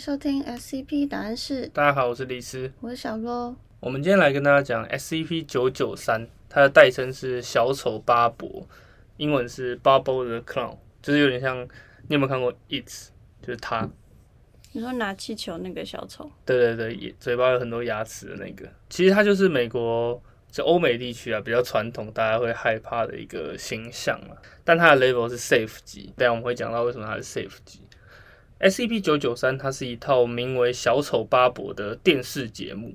收听 SCP 答案室。大家好，我是李斯，我是小洛。我们今天来跟大家讲 SCP-993， 它的代称是小丑巴伯，英文是 Bubble the Clown， 就是有点像你有没有看过 It's， 就是它。你说拿气球那个小丑？对对对，嘴巴有很多牙齿的那个。其实它就是美国，就欧美地区啊，比较传统，大家会害怕的一个形象嘛。但它的 level 是 safe 级，等一下我们会讲到为什么它是 safe 级。SCP-993 它是一套名为《小丑巴伯》的电视节目，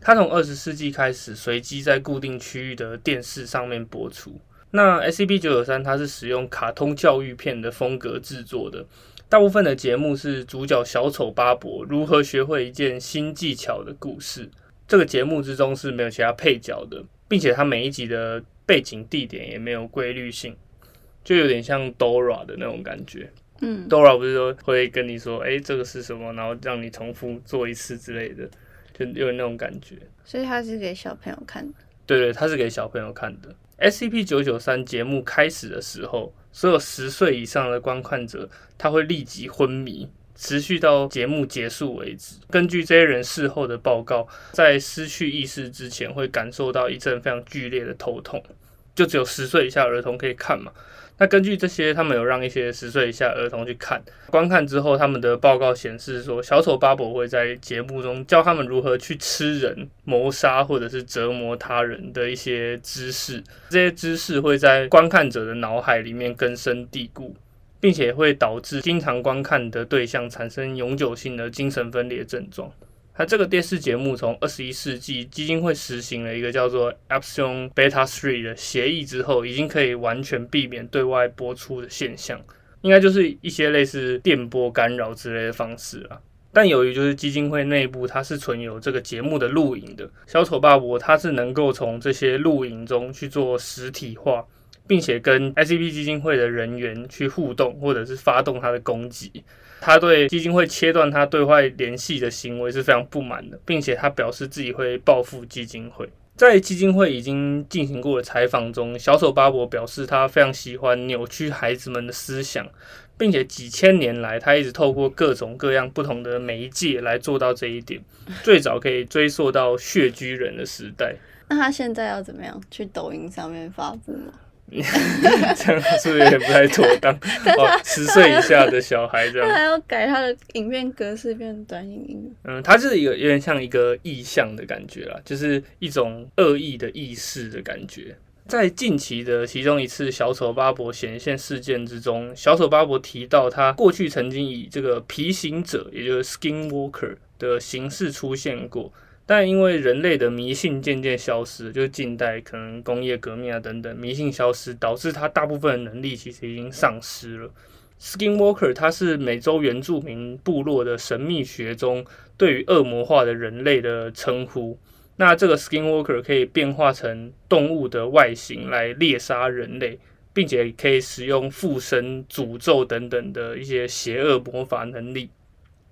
它从20世纪开始随机在固定区域的电视上面播出。那 SCP-993 它是使用卡通教育片的风格制作的，大部分的节目是主角小丑巴伯如何学会一件新技巧的故事。这个节目之中是没有其他配角的，并且它每一集的背景地点也没有规律性，就有点像 Dora 的那种感觉。Dora 不是都会跟你说，这个是什么，然后让你重复做一次之类的，就有那种感觉。所以它是给小朋友看的。对对，它是给小朋友看的。SCP-993 节目开始的时候，所有10岁以上的观看者，他会立即昏迷，持续到节目结束为止。根据这些人事后的报告，在失去意识之前会感受到一阵非常剧烈的头痛，就只有10岁以下儿童可以看嘛。那根据这些，他们有让一些10岁以下儿童去看，观看之后，他们的报告显示说，小丑巴伯会在节目中教他们如何去吃人、谋杀或者是折磨他人的一些知识。这些知识会在观看者的脑海里面根深蒂固，并且会导致经常观看的对象产生永久性的精神分裂症状。它这个电视节目从21世纪基金会实行了一个叫做 Epsilon Beta 3的协议之后，已经可以完全避免对外播出的现象，应该就是一些类似电波干扰之类的方式啦。但由于就是基金会内部它是存有这个节目的录影的，小丑巴伯它是能够从这些录影中去做实体化，并且跟 SCP 基金会的人员去互动，或者是发动他的攻击。他对基金会切断他对外联系的行为是非常不满的，并且他表示自己会报复基金会。在基金会已经进行过的采访中，小丑巴伯表示他非常喜欢扭曲孩子们的思想，并且几千年来他一直透过各种各样不同的媒介来做到这一点，最早可以追溯到穴居人的时代。那他现在要怎么样？去抖音上面发布吗？这样是不是有点不太妥当？10岁以下的小孩这样，他还要改他的影片格式变成短影音。他是一个有点像一个意象的感觉啦，就是一种恶意的意识的感觉。在近期的其中一次小丑巴伯显现事件之中，小丑巴伯提到他过去曾经以这个皮行者，也就是 Skinwalker 的形式出现过。但因为人类的迷信渐渐消失，就是近代可能工业革命啊等等，迷信消失导致他大部分的能力其实已经丧失了。Skinwalker 他是美洲原住民部落的神秘学中对于恶魔化的人类的称呼。那这个 Skinwalker 可以变化成动物的外形来猎杀人类，并且可以使用附身、诅咒等等的一些邪恶魔法能力。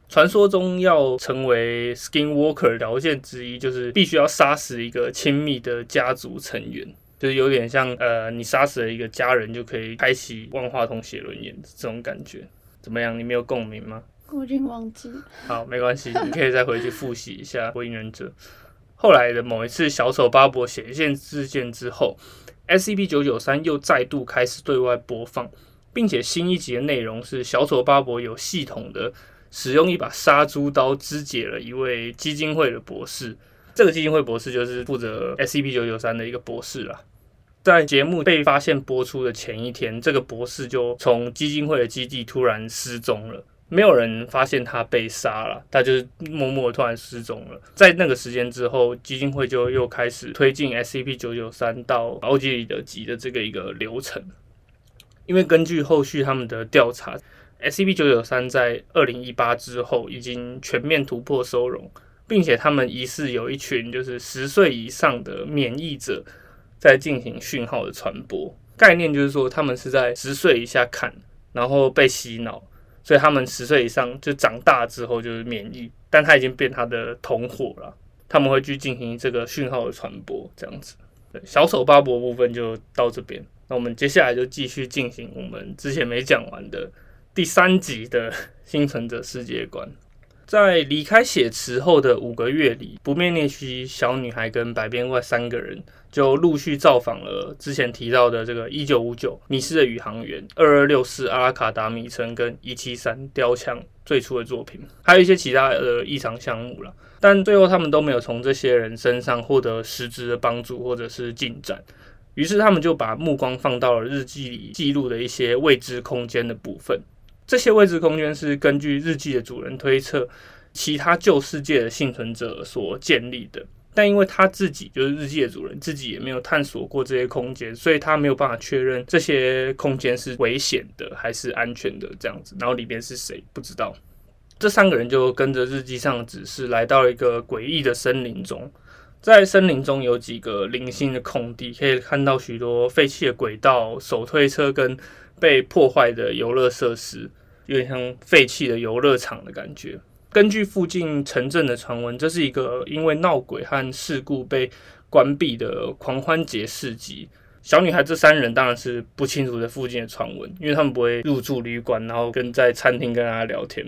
传说中要成为 Skinwalker 条件之一，就是必须要杀死一个亲密的家族成员，就是有点像你杀死了一个家人就可以开启万花筒写轮眼这种感觉。怎么样？你没有共鸣吗？我已经忘记。好，没关系，你可以再回去复习一下《火影忍者》。后来的某一次小丑巴伯显现事件之后 ，SCP-993 又再度开始对外播放，并且新一集的内容是小丑巴伯有系统的使用一把杀猪刀肢解了一位基金会的博士，这个基金会博士就是负责 SCP-993 的一个博士啦。在节目被发现播出的前一天，这个博士就从基金会的基地突然失踪了，没有人发现他被杀了，他就是默默突然失踪了。在那个时间之后，基金会就又开始推进 SCP-993 到奥基里德级的这个一个流程。因为根据后续他们的调查，SCP-993 在2018之后已经全面突破收容，并且他们疑似有一群就是10岁以上的免疫者在进行讯号的传播。概念就是说他们是在10岁以下看，然后被洗脑，所以他们10岁以上就长大之后就是免疫，但他已经变他的同伙了，他们会去进行这个讯号的传播这样子。对，小丑巴伯部分就到这边，那我们接下来就继续进行我们之前没讲完的第3集的幸存者世界观。在离开血池后的5个月里，不灭裂隙小女孩跟白边怪3个人就陆续造访了之前提到的这个1959迷失的宇航员、2264阿拉卡达米城跟173雕像最初的作品，还有一些其他的异常项目啦。但最后他们都没有从这些人身上获得实质的帮助或者是进展，于是他们就把目光放到了日记里记录的一些未知空间的部分。这些未知空间是根据日记的主人推测其他旧世界的幸存者所建立的，但因为他自己就是日记的主人自己也没有探索过这些空间，所以他没有办法确认这些空间是危险的还是安全的这样子，然后里边是谁不知道。这3个人就跟着日记上的指示来到一个诡异的森林中，在森林中有几个零星的空地，可以看到许多废弃的轨道、手推车跟被破坏的游乐设施，有点像废弃的游乐场的感觉。根据附近城镇的传闻，这是一个因为闹鬼和事故被关闭的狂欢节市集。小女孩这3人当然是不清楚这附近的传闻，因为他们不会入住旅馆，然后跟在餐厅跟大家聊天。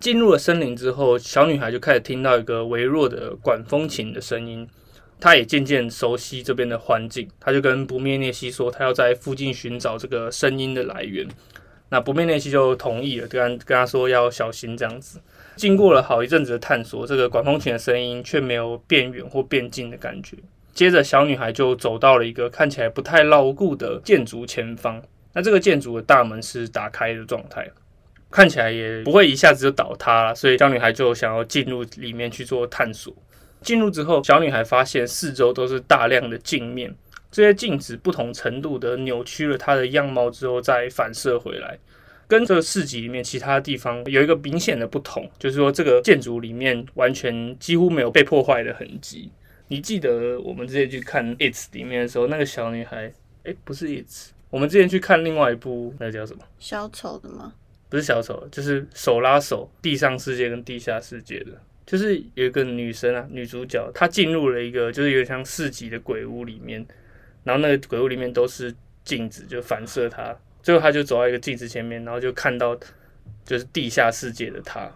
进入了森林之后，小女孩就开始听到一个微弱的管风琴的声音，她也渐渐熟悉这边的环境，她就跟不灭涅西说她要在附近寻找这个声音的来源。那不灭涅西就同意了，跟她说要小心这样子。经过了好一阵子的探索，这个管风琴的声音却没有变远或变近的感觉。接着小女孩就走到了一个看起来不太牢固的建筑前方，那这个建筑的大门是打开的状态，看起来也不会一下子就倒塌了，所以小女孩就想要进入里面去做探索。进入之后，小女孩发现四周都是大量的镜面，这些镜子不同程度的扭曲了她的样貌之后再反射回来。跟这个市集里面其他地方有一个明显的不同，就是说这个建筑里面完全几乎没有被破坏的痕迹。你记得我们之前去看 It's 里面的时候，那个小女孩不是 It's， 我们之前去看另外一部，那叫什么小丑的吗？不是小丑，就是手拉手地上世界跟地下世界的，就是有一个女生啊，女主角，她进入了一个就是有点像市集的鬼屋里面，然后那个鬼屋里面都是镜子，就反射她，最后她就走到一个镜子前面，然后就看到就是地下世界的她。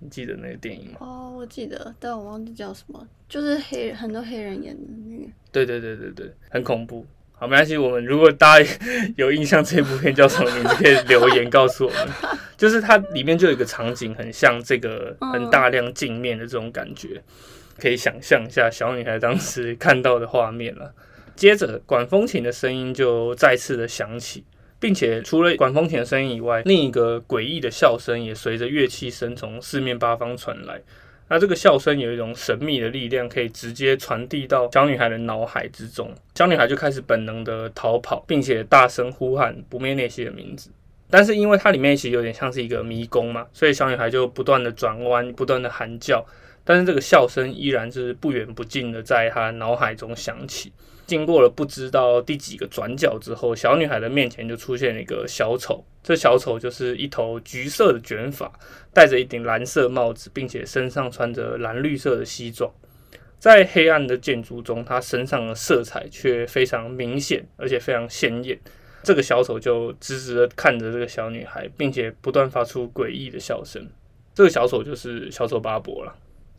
你记得那个电影吗？哦，我记得，但我忘记叫什么，就是很多黑人演的那个。对，很恐怖。好，没关系，我们如果大家有印象这部片叫什么名字，可以留言告诉我们。就是它里面就有一个场景很像这个很大量镜面的这种感觉，可以想象一下小女孩当时看到的画面了。接着管风琴的声音就再次的响起，并且除了管风琴的声音以外，另一个诡异的笑声也随着乐器声从四面八方传来。那这个笑声有一种神秘的力量，可以直接传递到小女孩的脑海之中。小女孩就开始本能的逃跑，并且大声呼喊不灭裂隙的名字。但是因为它里面其实有点像是一个迷宫嘛，所以小女孩就不断的转弯，不断的喊叫，但是这个笑声依然是不远不近的在她脑海中响起。经过了不知道第几个转角之后，小女孩的面前就出现了一个小丑。这小丑就是一头橘色的卷发，戴着一顶蓝色帽子，并且身上穿着蓝绿色的西装。在黑暗的建筑中，他身上的色彩却非常明显，而且非常鲜艳。这个小丑就直直的看着这个小女孩，并且不断发出诡异的笑声。这个小丑就是小丑巴伯啦。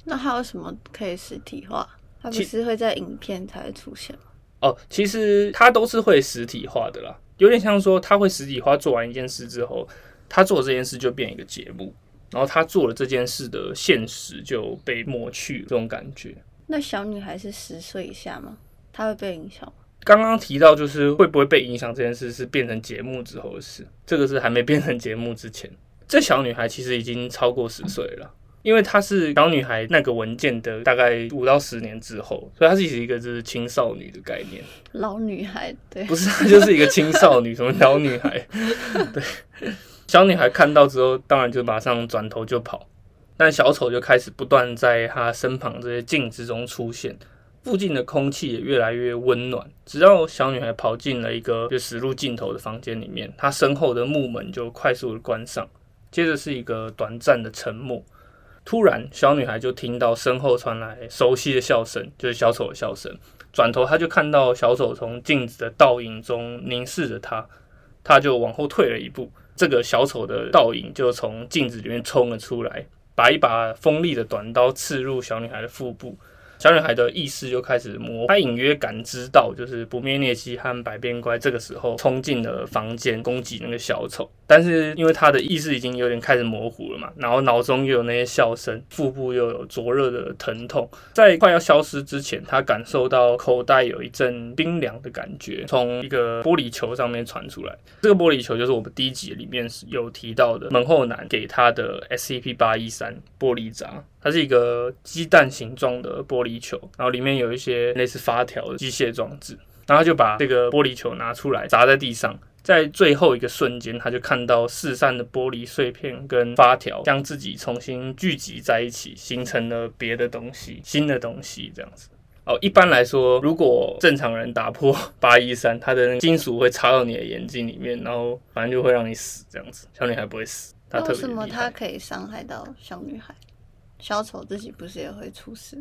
那他有什么可以实体化？他不是会在影片才会出现吗？哦，其实它都是会实体化的啦，有点像说它会实体化，做完一件事之后，他做这件事就变一个节目，然后他做了这件事的现实就被抹去，这种感觉。那小女孩是10岁以下吗？她会被影响吗？刚刚提到就是会不会被影响这件事是变成节目之后的事，这个是还没变成节目之前。这小女孩其实已经超过10岁了，因为她是小女孩那个文件的大概5到10年之后，所以她是一个就是青少女的概念。老女孩，对，不是，她就是一个青少女，什么老女孩？对，小女孩看到之后，当然就马上转头就跑，但小丑就开始不断在她身旁这些镜子中出现，附近的空气也越来越温暖，直到小女孩跑进了一个就死路尽头的房间里面，她身后的木门就快速的关上，接着是一个短暂的沉默。突然小女孩就听到身后传来熟悉的笑声，就是小丑的笑声。转头她就看到小丑从镜子的倒影中凝视着她，她就往后退了一步，这个小丑的倒影就从镜子里面冲了出来，把一把锋利的短刀刺入小女孩的腹部，小女孩的意识就开始模糊，她隐约感知到就是不灭颞蜥和百变怪这个时候冲进了房间攻击那个小丑，但是因为她的意识已经有点开始模糊了嘛，然后脑中又有那些笑声，腹部又有灼热的疼痛，在快要消失之前，她感受到口袋有一阵冰凉的感觉从一个玻璃球上面传出来，这个玻璃球就是我们第一集里面有提到的门后男给她的 SCP-813 玻璃闸，它是一个鸡蛋形状的玻璃球，然后里面有一些类似发条的机械装置，然后他就把这个玻璃球拿出来砸在地上，在最后一个瞬间他就看到四散的玻璃碎片跟发条将自己重新聚集在一起，形成了别的东西，新的东西这样子。一般来说如果正常人打破813，他的金属会插到你的眼睛里面，然后反正就会让你死这样子，小女孩不会死。他特别厉害。为什么他可以伤害到小女孩？小丑自己不是也会出事？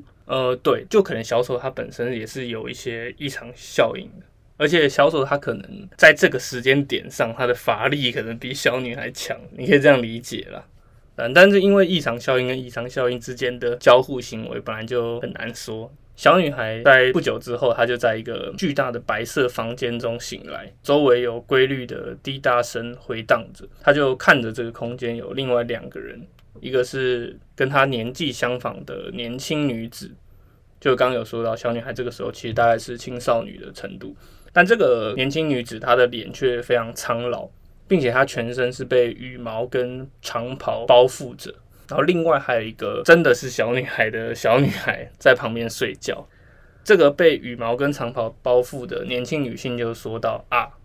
对，就可能小丑他本身也是有一些异常效应的，而且小丑他可能在这个时间点上，他的法力可能比小女孩强，你可以这样理解啦。但是因为异常效应跟异常效应之间的交互行为本来就很难说。小女孩在不久之后，她就在一个巨大的白色房间中醒来，周围有规律的滴答声回荡着，她就看着这个空间有另外2个人，一个是跟她年纪相仿的年轻女子，就刚刚有说到小女孩这个时候其实大概是青少女的程度，但这个年轻女子她的脸却非常苍老，并且她全身是被羽毛跟长袍包覆着，然后另外还有一个真的是小女孩的小女孩在旁边睡觉。这个被羽毛跟长袍包覆的年轻女性就说到，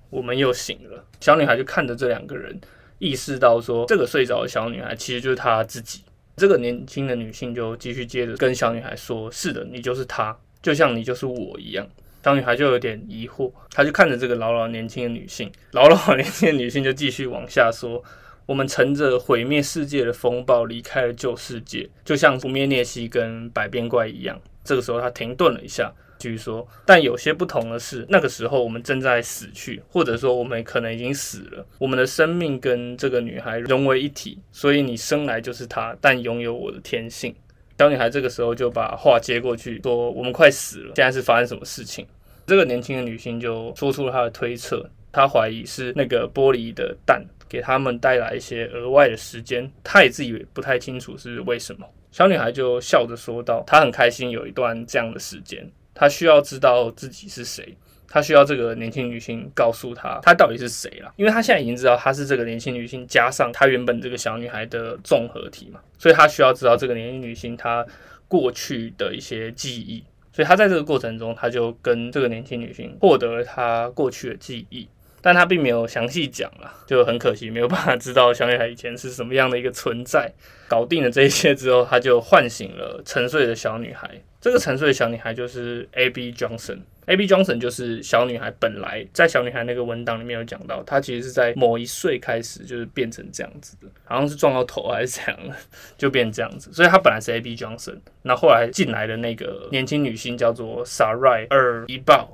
我们又醒了。小女孩就看着这2个人，意识到说这个睡着的小女孩其实就是她自己。这个年轻的女性就继续接着跟小女孩说，是的，你就是她，就像你就是我一样。小女孩就有点疑惑，她就看着这个老老年轻的女性，老老年轻的女性就继续往下说，我们乘着毁灭世界的风暴离开了旧世界，就像不灭颞蜥跟百变怪一样。这个时候他停顿了一下，继续说，但有些不同的是，那个时候我们正在死去，或者说我们可能已经死了，我们的生命跟这个女孩融为一体，所以你生来就是她，但拥有我的天性。小女孩这个时候就把话接过去说，我们快死了，现在是发生什么事情？这个年轻的女性就说出了她的推测，她怀疑是那个玻璃的蛋给他们带来一些额外的时间，她也自己也不太清楚是为什么。小女孩就笑着说道，她很开心有一段这样的时间，她需要知道自己是谁，她需要这个年轻女性告诉她，她到底是谁啦。因为她现在已经知道她是这个年轻女性加上她原本这个小女孩的综合体嘛，所以她需要知道这个年轻女性她过去的一些记忆，所以她在这个过程中，她就跟这个年轻女性获得了她过去的记忆，但他并没有详细讲啦，就很可惜没有办法知道小女孩以前是什么样的一个存在。搞定了这一切之后，他就唤醒了沉睡的小女孩，这个沉睡的小女孩就是 AB Johnson。 AB Johnson 就是小女孩，本来在小女孩那个文档里面有讲到，她其实是在某一岁开始就是变成这样子的，好像是撞到头还是这样的，就变成这样子，所以她本来是 AB Johnson。 那后来进来的那个年轻女性叫做 Sarah 218，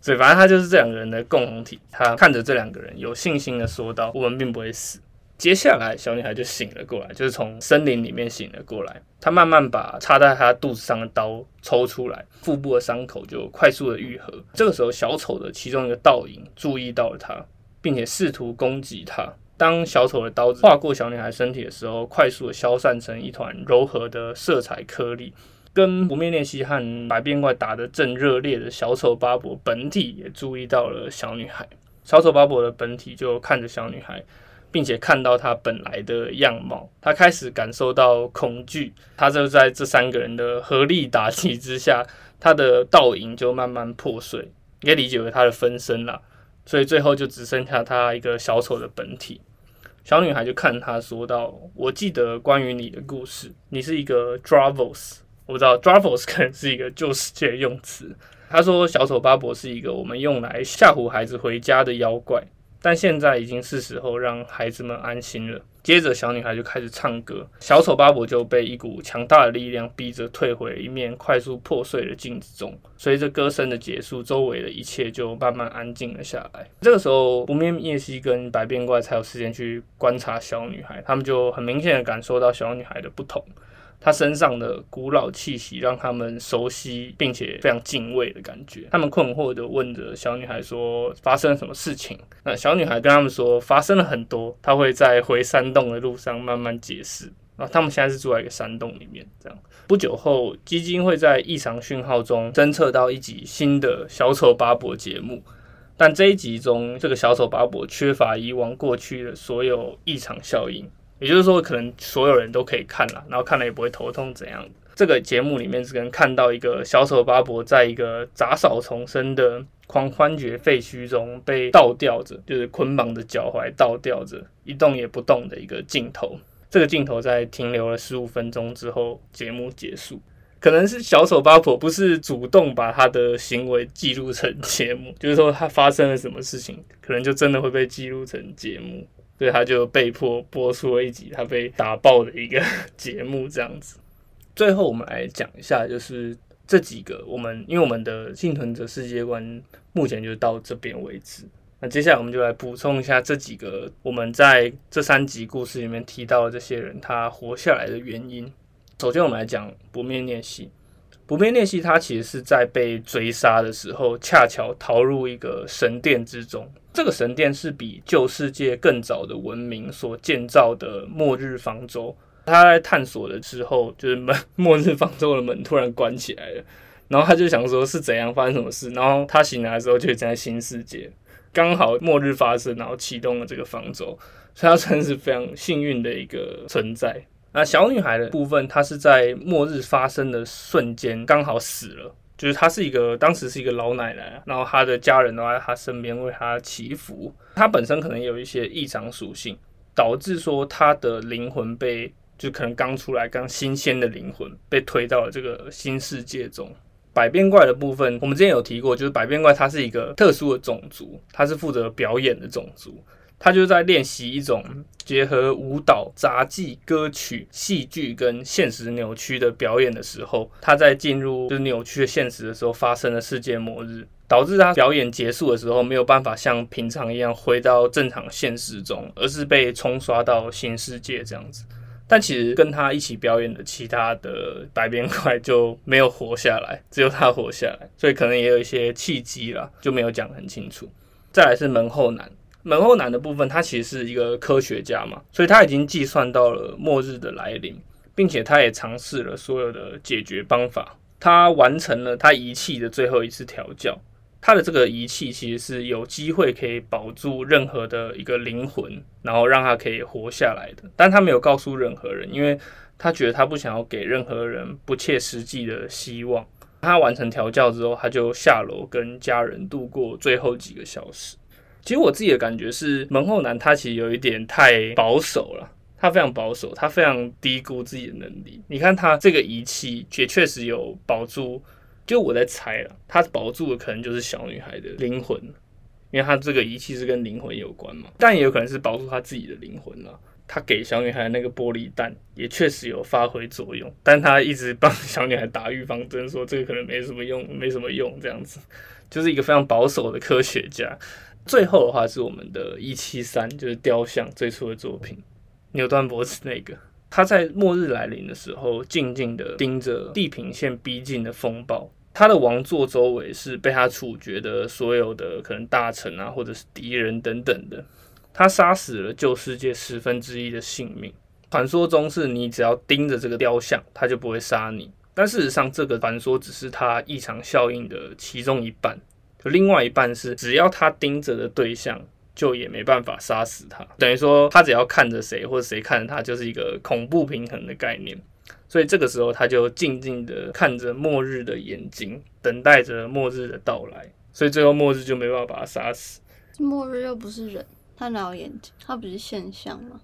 所以反正他就是这2个人的共同体。他看着这2个人，有信心的说到，我们并不会死。接下来小女孩就醒了过来，就是从森林里面醒了过来，她慢慢把插在她肚子上的刀抽出来，腹部的伤口就快速的愈合。这个时候小丑的其中一个倒影注意到了她，并且试图攻击她。当小丑的刀子划过小女孩身体的时候，快速的消散成一团柔和的色彩颗粒。跟不灭颞蜥和百变怪打得正热烈的小丑巴伯本体也注意到了小女孩，小丑巴伯的本体就看着小女孩，并且看到她本来的样貌，她开始感受到恐惧。她就在这3个人的合力打击之下，她的倒影就慢慢破碎，也理解为她的分身啦，所以最后就只剩下她一个小丑的本体。小女孩就看她说道，我记得关于你的故事，你是一个 Dravos。我知道 Dravos 可能是一个旧世界用词。他说小丑巴伯是一个我们用来吓唬孩子回家的妖怪，但现在已经是时候让孩子们安心了。接着小女孩就开始唱歌，小丑巴伯就被一股强大的力量逼着退回一面快速破碎的镜子中。随着歌声的结束，周围的一切就慢慢安静了下来。这个时候不灭夜希跟百变怪才有时间去观察小女孩，他们就很明显的感受到小女孩的不同，她身上的古老气息让他们熟悉并且非常敬畏的感觉。他们困惑的问着小女孩说发生了什么事情，那小女孩跟他们说发生了很多，她会在回山洞的路上慢慢解释。他们现在是住在一个山洞里面这样。不久后基金会在异常讯号中侦测到一集新的小丑巴伯节目，但这一集中这个小丑巴伯缺乏以往过去的所有异常效应，也就是说可能所有人都可以看啦，然后看了也不会头痛怎样。这个节目里面只能看到一个小丑巴伯在一个杂草丛生的狂欢节废墟中被倒吊着，就是捆绑着脚踝倒吊着一动也不动的一个镜头。这个镜头在停留了15分钟之后节目结束。可能是小丑巴伯不是主动把他的行为记录成节目，就是说他发生了什么事情可能就真的会被记录成节目，所以他就被迫播出了一集他被打爆的一个节目这样子。最后我们来讲一下，就是这几个因为我们的幸存者世界观目前就到这边为止，那接下来我们就来补充一下这几个我们在这三集故事里面提到的这些人他活下来的原因。首先我们来讲不灭念希。不灭念希他其实是在被追杀的时候恰巧逃入一个神殿之中，这个神殿是比旧世界更早的文明所建造的末日方舟。他在探索的时候，就是末日方舟的门突然关起来了，然后他就想说是怎样发生什么事，然后他醒来的时候就已经在新世界，刚好末日发生，然后启动了这个方舟，所以他算是非常幸运的一个存在。那小女孩的部分，她是在末日发生的瞬间刚好死了，就是她当时是一个老奶奶，然后她的家人都在她身边为她祈福。她本身可能有一些异常属性，导致说她的灵魂就可能刚新鲜的灵魂被推到了这个新世界中。百变怪的部分我们之前有提过，就是百变怪它是一个特殊的种族，它是负责表演的种族，它就在练习一种结合舞蹈、杂技、歌曲、戏剧跟现实扭曲的表演的时候，他在进入就是扭曲的现实的时候发生了世界末日，导致他表演结束的时候没有办法像平常一样回到正常现实中，而是被冲刷到新世界这样子。但其实跟他一起表演的其他的百变怪就没有活下来，只有他活下来，所以可能也有一些契机啦，就没有讲得很清楚。再来是门后男。门后男的部分，他其实是一个科学家嘛，所以他已经计算到了末日的来临，并且他也尝试了所有的解决方法。他完成了他仪器的最后一次调教，他的这个仪器其实是有机会可以保住任何的一个灵魂，然后让他可以活下来的，但他没有告诉任何人，因为他觉得他不想要给任何人不切实际的希望。他完成调教之后，他就下楼跟家人度过最后几个小时。其实我自己的感觉是，门后男他其实有一点太保守了，他非常保守，他非常低估自己的能力。你看他这个仪器也确实有保住，就我在猜了，他保住的可能就是小女孩的灵魂，因为他这个仪器是跟灵魂有关嘛，但也有可能是保住他自己的灵魂了。他给小女孩的那个玻璃弹也确实有发挥作用，但他一直帮小女孩打预防针，说这个可能没什么用这样子，就是一个非常保守的科学家。最后的话是我们的173，就是雕像最初的作品，扭断脖子那个。他在末日来临的时候，静静的盯着地平线逼近的风暴。他的王座周围是被他处决的所有的可能大臣啊，或者是敌人等等的。他杀死了旧世界1/10的性命。传说中是你只要盯着这个雕像，他就不会杀你。但事实上，这个传说只是他异常效应的其中一半。另外一半是只要他盯着的对象就也没办法杀死他，等于说他只要看着谁或者谁看着他，就是一个恐怖平衡的概念。所以这个时候他就静静的看着末日的眼睛，等待着末日的到来，所以最后末日就没办法把他杀死。末日又不是人，他哪有眼睛？他不是现象吗？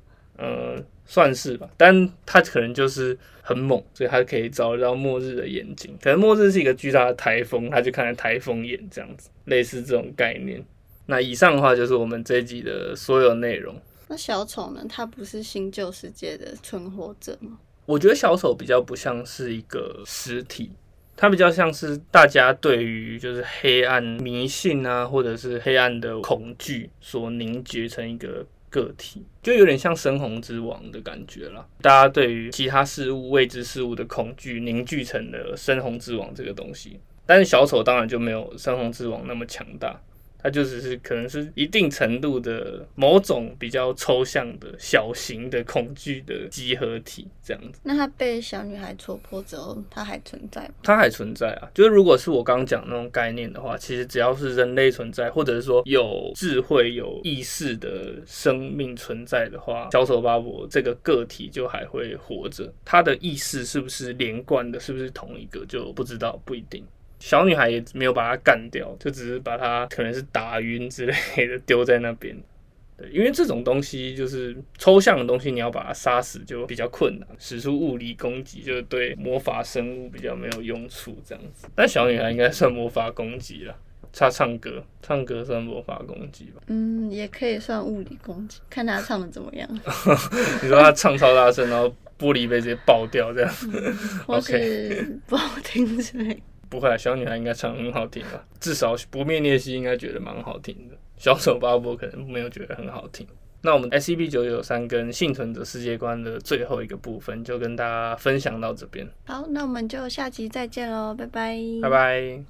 算是吧，但他可能就是很猛，所以他可以找到末日的眼睛。可能末日是一个巨大的台风，他就看着台风眼这样子，类似这种概念。那以上的话就是我们这一集的所有内容。那小丑呢？他不是新旧世界的存活者吗？我觉得小丑比较不像是一个实体，它比较像是大家对于就是黑暗迷信啊，或者是黑暗的恐惧所凝结成一个个体，就有点像深红之王的感觉啦。大家对于其他事物、未知事物的恐惧凝聚成了深红之王这个东西。但是小丑当然就没有深红之王那么强大，它就只是可能是一定程度的某种比较抽象的小型的恐惧的集合体这样子。那它被小女孩戳破之后，它还存在吗？它还存在啊，就是如果是我刚刚讲那种概念的话，其实只要是人类存在，或者是说有智慧有意识的生命存在的话，小丑巴伯这个个体就还会活着。它的意识是不是连贯的，是不是同一个就不知道，不一定。小女孩也没有把她干掉，就只是把她可能是打晕之类的丢在那边。对，因为这种东西就是抽象的东西，你要把它杀死就比较困难，使出物理攻击就对魔法生物比较没有用处这样子。但小女孩应该算魔法攻击啦，她唱歌算魔法攻击吧？嗯，也可以算物理攻击，看她唱的怎么样。你说她唱超大声，然后玻璃被直接爆掉这样，或是不好听之类的。不会，小女孩应该唱很好听吧？至少不灭裂隙应该觉得蛮好听的，小丑巴伯可能没有觉得很好听。那我们 SCP-993 跟幸存者世界观的最后一个部分就跟大家分享到这边。好，那我们就下集再见咯，拜拜。拜拜。